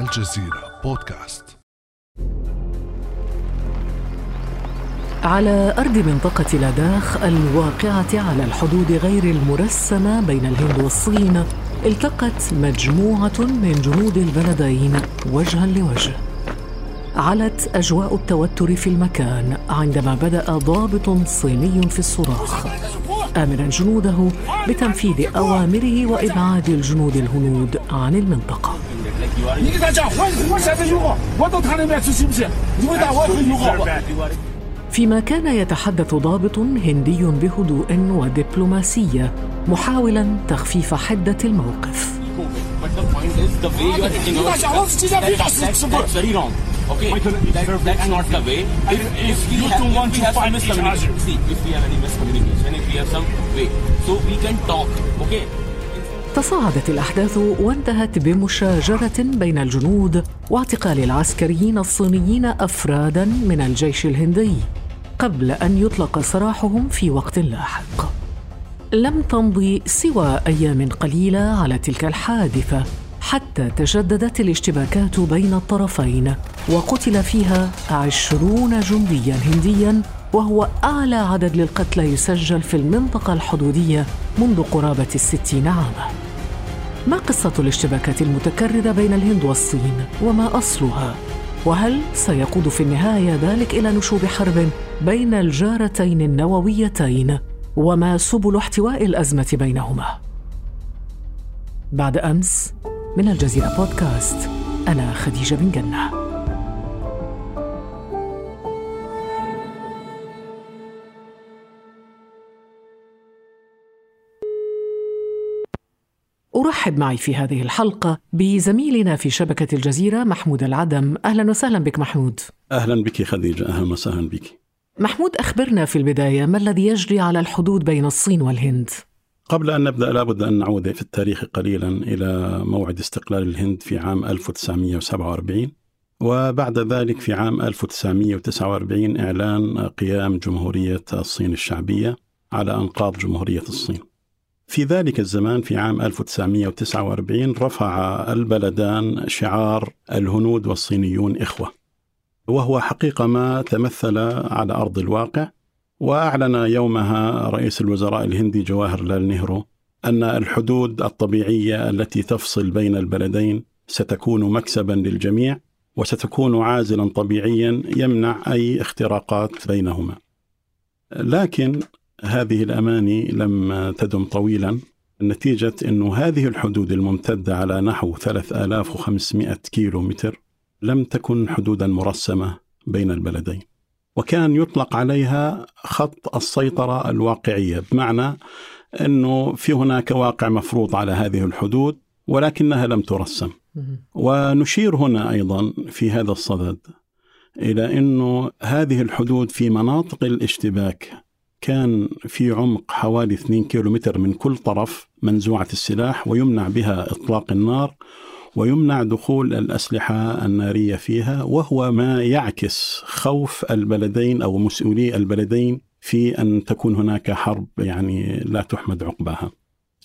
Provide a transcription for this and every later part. الجزيرة بودكاست. على أرض منطقة لداخ الواقعة على الحدود غير المرسمة بين الهند والصين، التقت مجموعة من جنود البلدين وجها لوجه. علت أجواء التوتر في المكان عندما بدأ ضابط صيني في الصراخ، آمراً جنوده بتنفيذ أوامره وإبعاد الجنود الهنود عن المنطقة. فيما كان يتحدث ضابط هندي بهدوء ودبلوماسية محاولاً تخفيف حدة الموقف. تصاعدت الأحداث وانتهت بمشاجرة بين الجنود واعتقال العسكريين الصينيين أفراداً من الجيش الهندي قبل أن يطلق سراحهم في وقت لاحق. لم تمضي سوى أيام قليلة على تلك الحادثة حتى تجددت الاشتباكات بين الطرفين، وقتل فيها 20 جندياً هندياً، وهو أعلى عدد للقتلى يسجل في المنطقة الحدودية منذ قرابة 60 عاماً. ما قصة الاشتباكات المتكررة بين الهند والصين؟ وما أصلها؟ وهل سيقود في النهاية ذلك إلى نشوب حرب بين الجارتين النوويتين؟ وما سبل احتواء الأزمة بينهما؟ بعد أمس من الجزيرة بودكاست، أنا خديجة بن جنة. أرحب معي في هذه الحلقة بزميلنا في شبكة الجزيرة محمود العدم. أهلا وسهلا بك محمود. أهلا بك خديجة. أهلا وسهلا بك محمود. أخبرنا في البداية ما الذي يجري على الحدود بين الصين والهند؟ قبل أن نبدأ لابد أن نعود في التاريخ قليلا إلى موعد استقلال الهند في عام 1947، وبعد ذلك في عام 1949 إعلان قيام جمهورية الصين الشعبية على أنقاض جمهورية الصين. في ذلك الزمان في عام 1949 رفع البلدان شعار الهنود والصينيون إخوة، وهو حقيقة ما تمثل على أرض الواقع. وأعلن يومها رئيس الوزراء الهندي جواهر لال نهرو أن الحدود الطبيعية التي تفصل بين البلدين ستكون مكسبا للجميع، وستكون عازلا طبيعيا يمنع أي اختراقات بينهما. لكن هذه الأماني لم تدم طويلا، نتيجة أن هذه الحدود الممتدة على نحو 3500 كيلومتر لم تكن حدودا مرسمة بين البلدين، وكان يطلق عليها خط السيطرة الواقعية، بمعنى أنه في هناك واقع مفروض على هذه الحدود ولكنها لم ترسم. ونشير هنا أيضا في هذا الصدد إلى أنه هذه الحدود في مناطق الاشتباك كان في عمق حوالي 2 كيلومتر من كل طرف منزوعة السلاح، ويمنع بها إطلاق النار ويمنع دخول الأسلحة النارية فيها، وهو ما يعكس خوف البلدين أو مسؤولي البلدين في أن تكون هناك حرب يعني لا تحمد عقباها.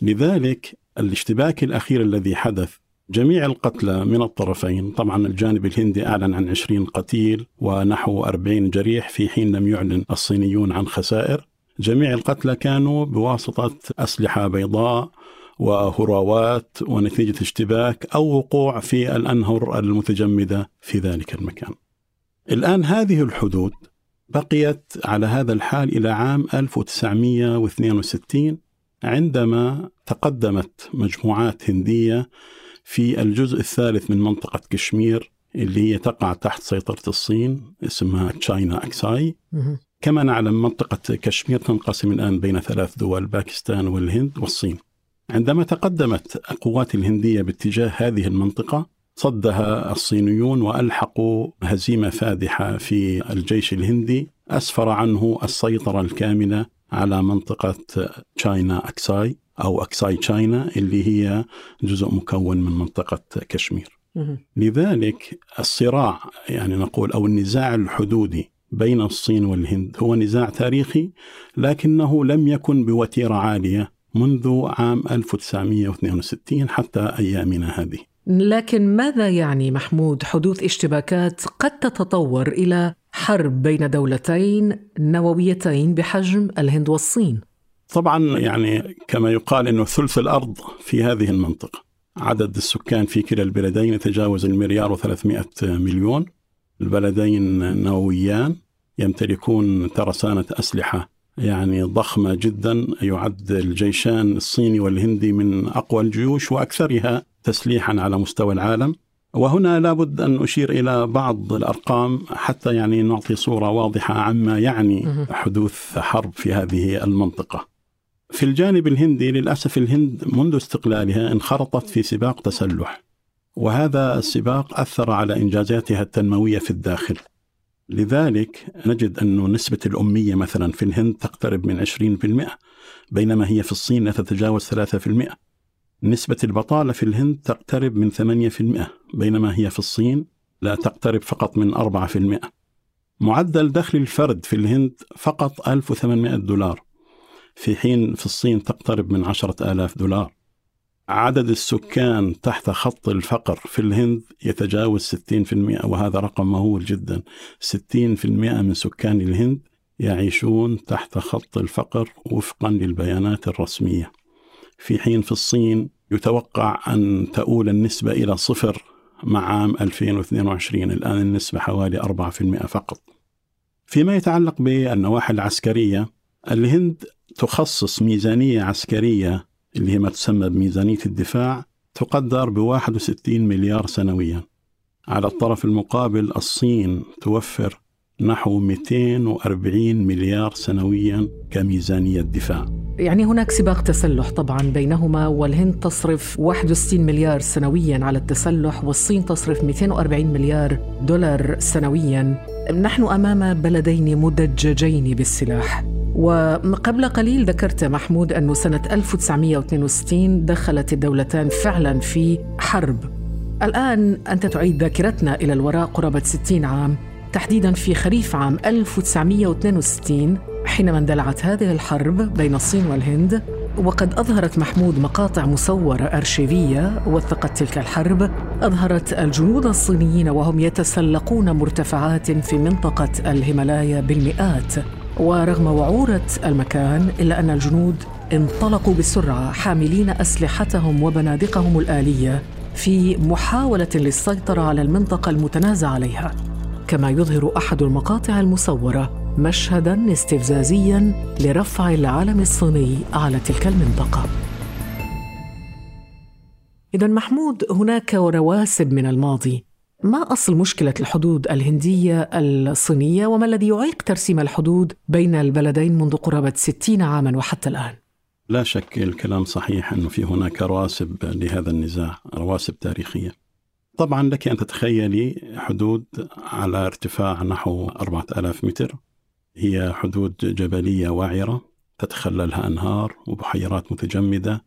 لذلك الاشتباك الأخير الذي حدث جميع القتلى من الطرفين، طبعا الجانب الهندي أعلن عن 20 قتيل ونحو 40 جريح، في حين لم يعلن الصينيون عن خسائر. جميع القتلى كانوا بواسطة أسلحة بيضاء وهراوات، ونتيجة اشتباك أو وقوع في الأنهر المتجمدة في ذلك المكان. الآن هذه الحدود بقيت على هذا الحال إلى عام 1962، عندما تقدمت مجموعات هندية في الجزء الثالث من منطقة كشمير اللي هي تقع تحت سيطرة الصين، اسمها تشاينا أكساي. كما نعلم منطقة كشمير تنقسم الآن بين 3 دول، باكستان والهند والصين. عندما تقدمت القوات الهندية باتجاه هذه المنطقة صدها الصينيون وألحقوا هزيمة فادحة في الجيش الهندي أسفر عنه السيطرة الكاملة على منطقة تشاينا أكساي أو أكساي تشاينا اللي هي جزء مكون من منطقة كشمير. لذلك الصراع يعني نقول أو النزاع الحدودي بين الصين والهند هو نزاع تاريخي، لكنه لم يكن بوتيرة عالية منذ عام 1962 حتى أيامنا هذه. لكن ماذا يعني محمود حدوث اشتباكات قد تتطور إلى حرب بين دولتين نوويتين بحجم الهند والصين؟ طبعا يعني كما يقال أنه ثلث الأرض في هذه المنطقة، عدد السكان في كلا البلدين يتجاوز 1,300,000,000. البلدين نوويان، يمتلكون ترسانة أسلحة يعني ضخمة جدا، يعد الجيشان الصيني والهندي من أقوى الجيوش وأكثرها تسليحا على مستوى العالم. وهنا لابد أن أشير إلى بعض الأرقام حتى يعني نعطي صورة واضحة عما يعني حدوث حرب في هذه المنطقة. في الجانب الهندي للأسف الهند منذ استقلالها انخرطت في سباق تسلح، وهذا السباق أثر على إنجازاتها التنموية في الداخل. لذلك نجد أن نسبة الأمية مثلا في الهند تقترب من 20%، بينما هي في الصين تتجاوز 3%. نسبة البطالة في الهند تقترب من 8%، بينما هي في الصين لا تقترب فقط من 4%. معدل دخل الفرد في الهند فقط $1,800، في حين في الصين تقترب من $10,000. عدد السكان تحت خط الفقر في الهند يتجاوز 60%، وهذا رقم مهول جدا. 60% من سكان الهند يعيشون تحت خط الفقر وفقا للبيانات الرسمية، في حين في الصين يتوقع أن تؤول النسبة إلى 0 مع عام 2022. الآن النسبة حوالي 4% فقط. فيما يتعلق بالنواحي العسكرية، الهند تخصص ميزانية عسكرية اللي هي ما تسمى بميزانية الدفاع تقدر ب $61 مليار سنويا. على الطرف المقابل الصين توفر نحو $240 مليار سنويا كميزانية دفاع. يعني هناك سباق تسلح طبعا بينهما، والهند تصرف $61 مليار سنويا على التسلح، والصين تصرف $240 مليار سنويا. نحن أمام بلدين مدججين بالسلاح. وقبل قليل ذكرت محمود أنه سنة 1962 دخلت الدولتان فعلا في حرب. الآن أنت تعيد ذاكرتنا إلى الوراء قرابة 60 عام، تحديدا في خريف عام 1962 حينما اندلعت هذه الحرب بين الصين والهند. وقد أظهرت محمود مقاطع مصورة أرشيفية وثقت تلك الحرب، أظهرت الجنود الصينيين وهم يتسلقون مرتفعات في منطقة الهيمالايا بالمئات، ورغم وعورة المكان إلا أن الجنود انطلقوا بسرعة حاملين أسلحتهم وبنادقهم الآلية في محاولة للسيطرة على المنطقة المتنازع عليها. كما يظهر أحد المقاطع المصورة مشهداً استفزازياً لرفع العلم الصيني على تلك المنطقة. إذن محمود، هناك رواسب من الماضي. ما أصل مشكلة الحدود الهندية الصينية، وما الذي يعيق ترسيم الحدود بين البلدين منذ قرابة 60 عاماً وحتى الآن؟ لا شك الكلام صحيح أنه في هناك رواسب لهذا النزاع، رواسب تاريخية. طبعاً لك أن تتخيلي حدود على ارتفاع نحو 4000 متر، هي حدود جبلية وعرة تتخللها أنهار وبحيرات متجمدة،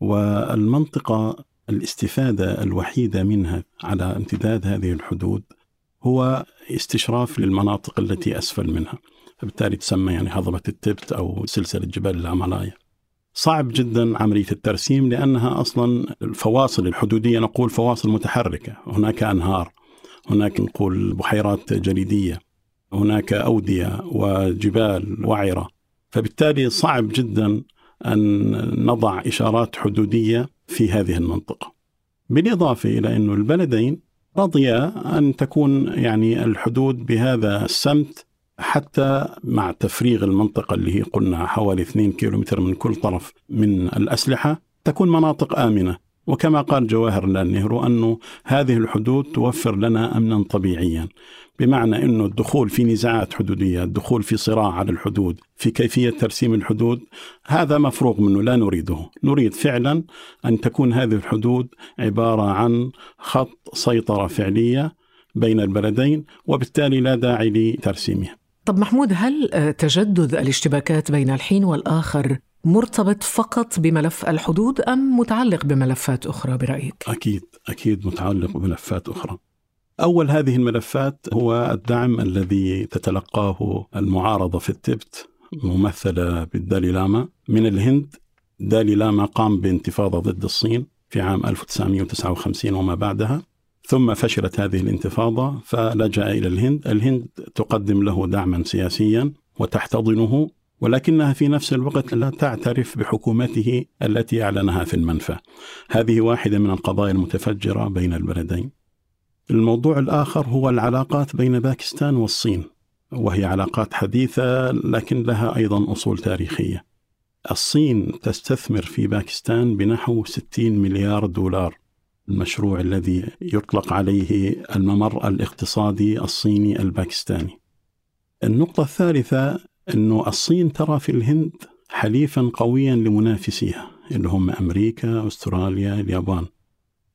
والمنطقة الاستفادة الوحيدة منها على امتداد هذه الحدود هو استشراف للمناطق التي أسفل منها، فبالتالي تسمى يعني هضبة التبت أو سلسلة جبال الهيمالايا. صعب جدا عملية الترسيم لأنها أصلا الفواصل الحدودية نقول فواصل متحركة، هناك أنهار، هناك نقول بحيرات جليدية، هناك أودية وجبال وعرة، فبالتالي صعب جدا أن نضع إشارات حدودية في هذه المنطقة. بالإضافة إلى أن البلدين رضيا أن تكون يعني الحدود بهذا السمت حتى مع تفريغ المنطقة اللي هي قلنا حوالي 2 كيلومتر من كل طرف من الأسلحة تكون مناطق آمنة. وكما قال جواهر لال نهرو أنه هذه الحدود توفر لنا أمنا طبيعيا، بمعنى أنه الدخول في نزاعات حدودية، الدخول في صراع على الحدود، في كيفية ترسيم الحدود، هذا مفروغ منه، لا نريده. نريد فعلا أن تكون هذه الحدود عبارة عن خط سيطرة فعلية بين البلدين، وبالتالي لا داعي لترسيمها. طب محمود، هل تجدد الاشتباكات بين الحين والآخر مرتبط فقط بملف الحدود أم متعلق بملفات أخرى برأيك؟ أكيد متعلق بملفات أخرى. أول هذه الملفات هو الدعم الذي تتلقاه المعارضة في التبت ممثلة بالدالي لاما من الهند. الدالي لاما قام بانتفاضة ضد الصين في عام 1959 وما بعدها. ثم فشلت هذه الانتفاضة فلجأ إلى الهند. الهند تقدم له دعما سياسيا وتحتضنه، ولكنها في نفس الوقت لا تعترف بحكومته التي أعلنها في المنفى. هذه واحدة من القضايا المتفجرة بين البلدين. الموضوع الآخر هو العلاقات بين باكستان والصين، وهي علاقات حديثة لكن لها أيضا أصول تاريخية. الصين تستثمر في باكستان بنحو 60 مليار دولار، المشروع الذي يطلق عليه الممر الاقتصادي الصيني الباكستاني. النقطة الثالثة أن الصين ترى في الهند حليفا قويا لمنافسيها اللي هم أمريكا، أستراليا، اليابان.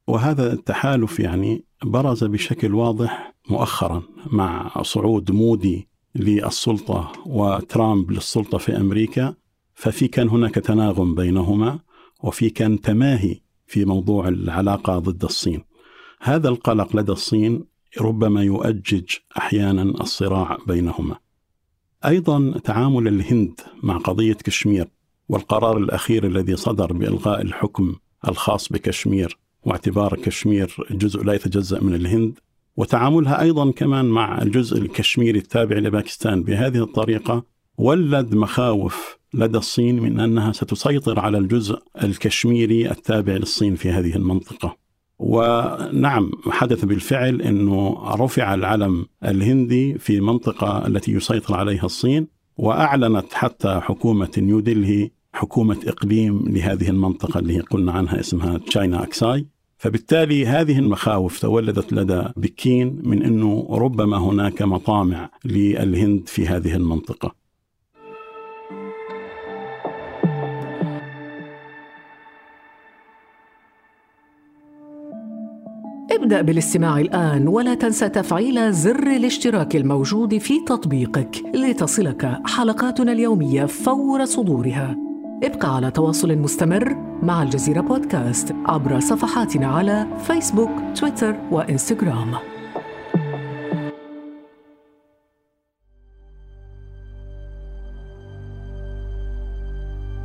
وهذا التحالف يعني برز بشكل واضح مؤخرا مع صعود مودي للسلطة وترامب للسلطة في أمريكا، ففي كان هناك تناغم بينهما وفي كان تماهي في موضوع العلاقة ضد الصين. هذا القلق لدى الصين ربما يؤجج أحيانا الصراع بينهما. أيضا تعامل الهند مع قضية كشمير والقرار الأخير الذي صدر بإلغاء الحكم الخاص بكشمير واعتبار كشمير جزء لا يتجزأ من الهند، وتعاملها أيضا كمان مع الجزء الكشميري التابع لباكستان بهذه الطريقة، ولد مخاوف لدى الصين من أنها ستسيطر على الجزء الكشميري التابع للصين في هذه المنطقة. ونعم حدث بالفعل أنه رفع العلم الهندي في منطقة التي يسيطر عليها الصين، وأعلنت حتى حكومة نيودلهي حكومة إقليم لهذه المنطقة اللي قلنا عنها اسمها تشاينا أكساي. فبالتالي هذه المخاوف تولدت لدى بكين من أنه ربما هناك مطامع للهند في هذه المنطقة. ابدأ بالاستماع الآن، ولا تنسى تفعيل زر الاشتراك الموجود في تطبيقك لتصلك حلقاتنا اليومية فور صدورها. ابقى على تواصل مستمر مع الجزيرة بودكاست عبر صفحاتنا على فيسبوك، تويتر وإنستغرام.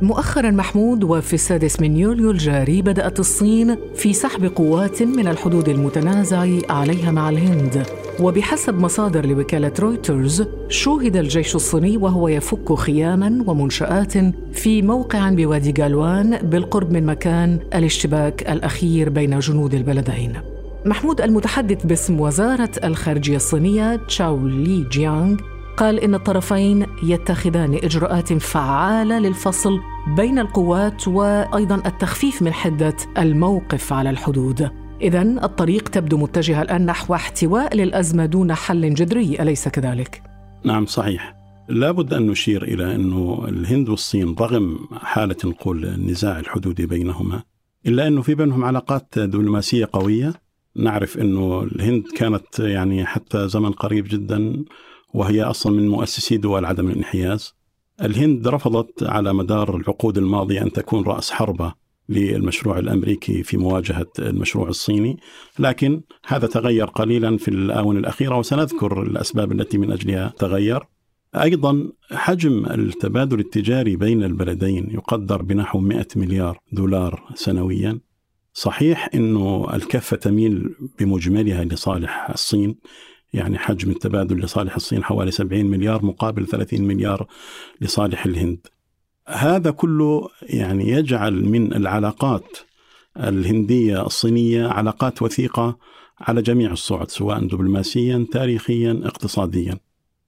مؤخراً محمود، وفي 6 يوليو الجاري، بدأت الصين في سحب قوات من الحدود المتنازع عليها مع الهند. وبحسب مصادر لوكالة رويترز، شوهد الجيش الصيني وهو يفك خياماً ومنشآت في موقع بوادي جالوان بالقرب من مكان الاشتباك الأخير بين جنود البلدين. محمود، المتحدث باسم وزارة الخارجية الصينية تشاولي جيانج قال إن الطرفين يتخذان إجراءات فعالة للفصل بين القوات وأيضاً التخفيف من حدة الموقف على الحدود. إذن الطريق تبدو متجهة الآن نحو احتواء للأزمة دون حل جذري، أليس كذلك؟ نعم صحيح. لابد أن نشير إلى أنه الهند والصين رغم حالة نقول النزاع الحدودي بينهما، إلا أنه في بينهم علاقات دبلوماسية قوية. نعرف أنه الهند كانت يعني حتى زمن قريب جداً، وهي أصلا من مؤسسي دول عدم الانحياز. الهند رفضت على مدار العقود الماضية أن تكون رأس حربة للمشروع الأمريكي في مواجهة المشروع الصيني، لكن هذا تغير قليلا في الآونة الأخيرة، وسنذكر الأسباب التي من أجلها تغير. أيضا حجم التبادل التجاري بين البلدين يقدر بنحو 100 مليار دولار سنويا. صحيح أنه الكفة تميل بمجملها لصالح الصين، يعني حجم التبادل لصالح الصين حوالي 70 مليار مقابل 30 مليار لصالح الهند. هذا كله يعني يجعل من العلاقات الهندية الصينية علاقات وثيقة على جميع الصعد، سواء دبلوماسيا، تاريخيا، اقتصاديا.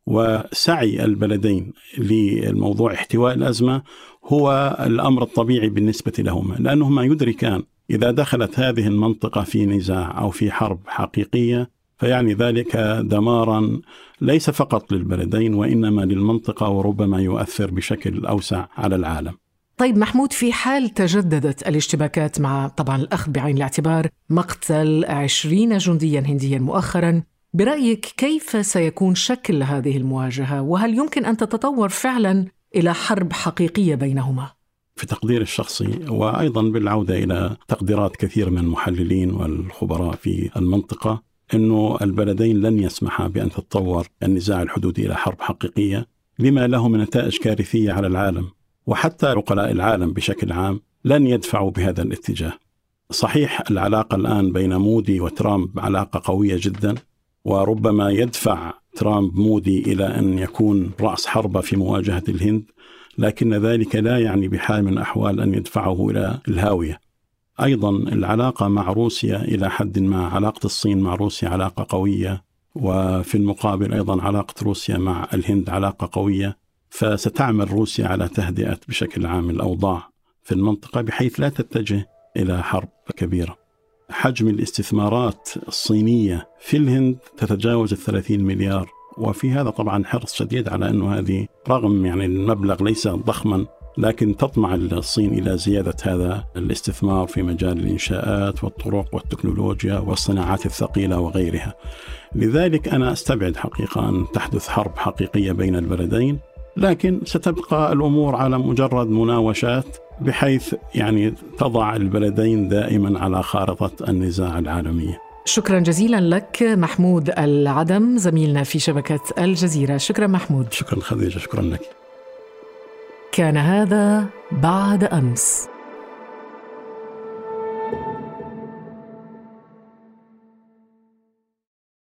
وسعي البلدين للموضوع احتواء الأزمة هو الأمر الطبيعي بالنسبة لهما، لأنهما يدركان إذا دخلت هذه المنطقة في نزاع أو في حرب حقيقية فيعني ذلك دمارا ليس فقط للبلدين وإنما للمنطقة، وربما يؤثر بشكل أوسع على العالم. طيب محمود، في حال تجددت الاشتباكات مع طبعا الأخذ بعين الاعتبار مقتل 20 جنديا هنديا مؤخرا، برأيك كيف سيكون شكل هذه المواجهة؟ وهل يمكن أن تتطور فعلا إلى حرب حقيقية بينهما؟ في تقدير الشخصي، وأيضا بالعودة إلى تقديرات كثير من المحللين والخبراء في المنطقة، أنه البلدين لن يسمح بأن تتطور النزاع الحدودي إلى حرب حقيقية، لما له من نتائج كارثية على العالم. وحتى عقلاء العالم بشكل عام لن يدفعوا بهذا الاتجاه. صحيح العلاقة الآن بين مودي وترامب علاقة قوية جدا، وربما يدفع ترامب مودي إلى أن يكون رأس حربة في مواجهة الهند، لكن ذلك لا يعني بحال من الأحوال أن يدفعه إلى الهاوية. أيضا العلاقة مع روسيا إلى حد ما، علاقة الصين مع روسيا علاقة قوية، وفي المقابل أيضا علاقة روسيا مع الهند علاقة قوية، فستعمل روسيا على تهدئة بشكل عام الأوضاع في المنطقة بحيث لا تتجه إلى حرب كبيرة. حجم الاستثمارات الصينية في الهند تتجاوز 30 مليار، وفي هذا طبعا حرص شديد على أنه هذه رغم يعني المبلغ ليس ضخما، لكن تطمع الصين إلى زيادة هذا الاستثمار في مجال الإنشاءات والطرق والتكنولوجيا والصناعات الثقيلة وغيرها. لذلك أنا أستبعد حقيقة أن تحدث حرب حقيقية بين البلدين، لكن ستبقى الأمور على مجرد مناوشات بحيث يعني تضع البلدين دائما على خارطة النزاع العالمية. شكرا جزيلا لك محمود العدم زميلنا في شبكة الجزيرة. شكرا محمود. شكرا خديجة. شكرا لك. كان هذا بعد أمس.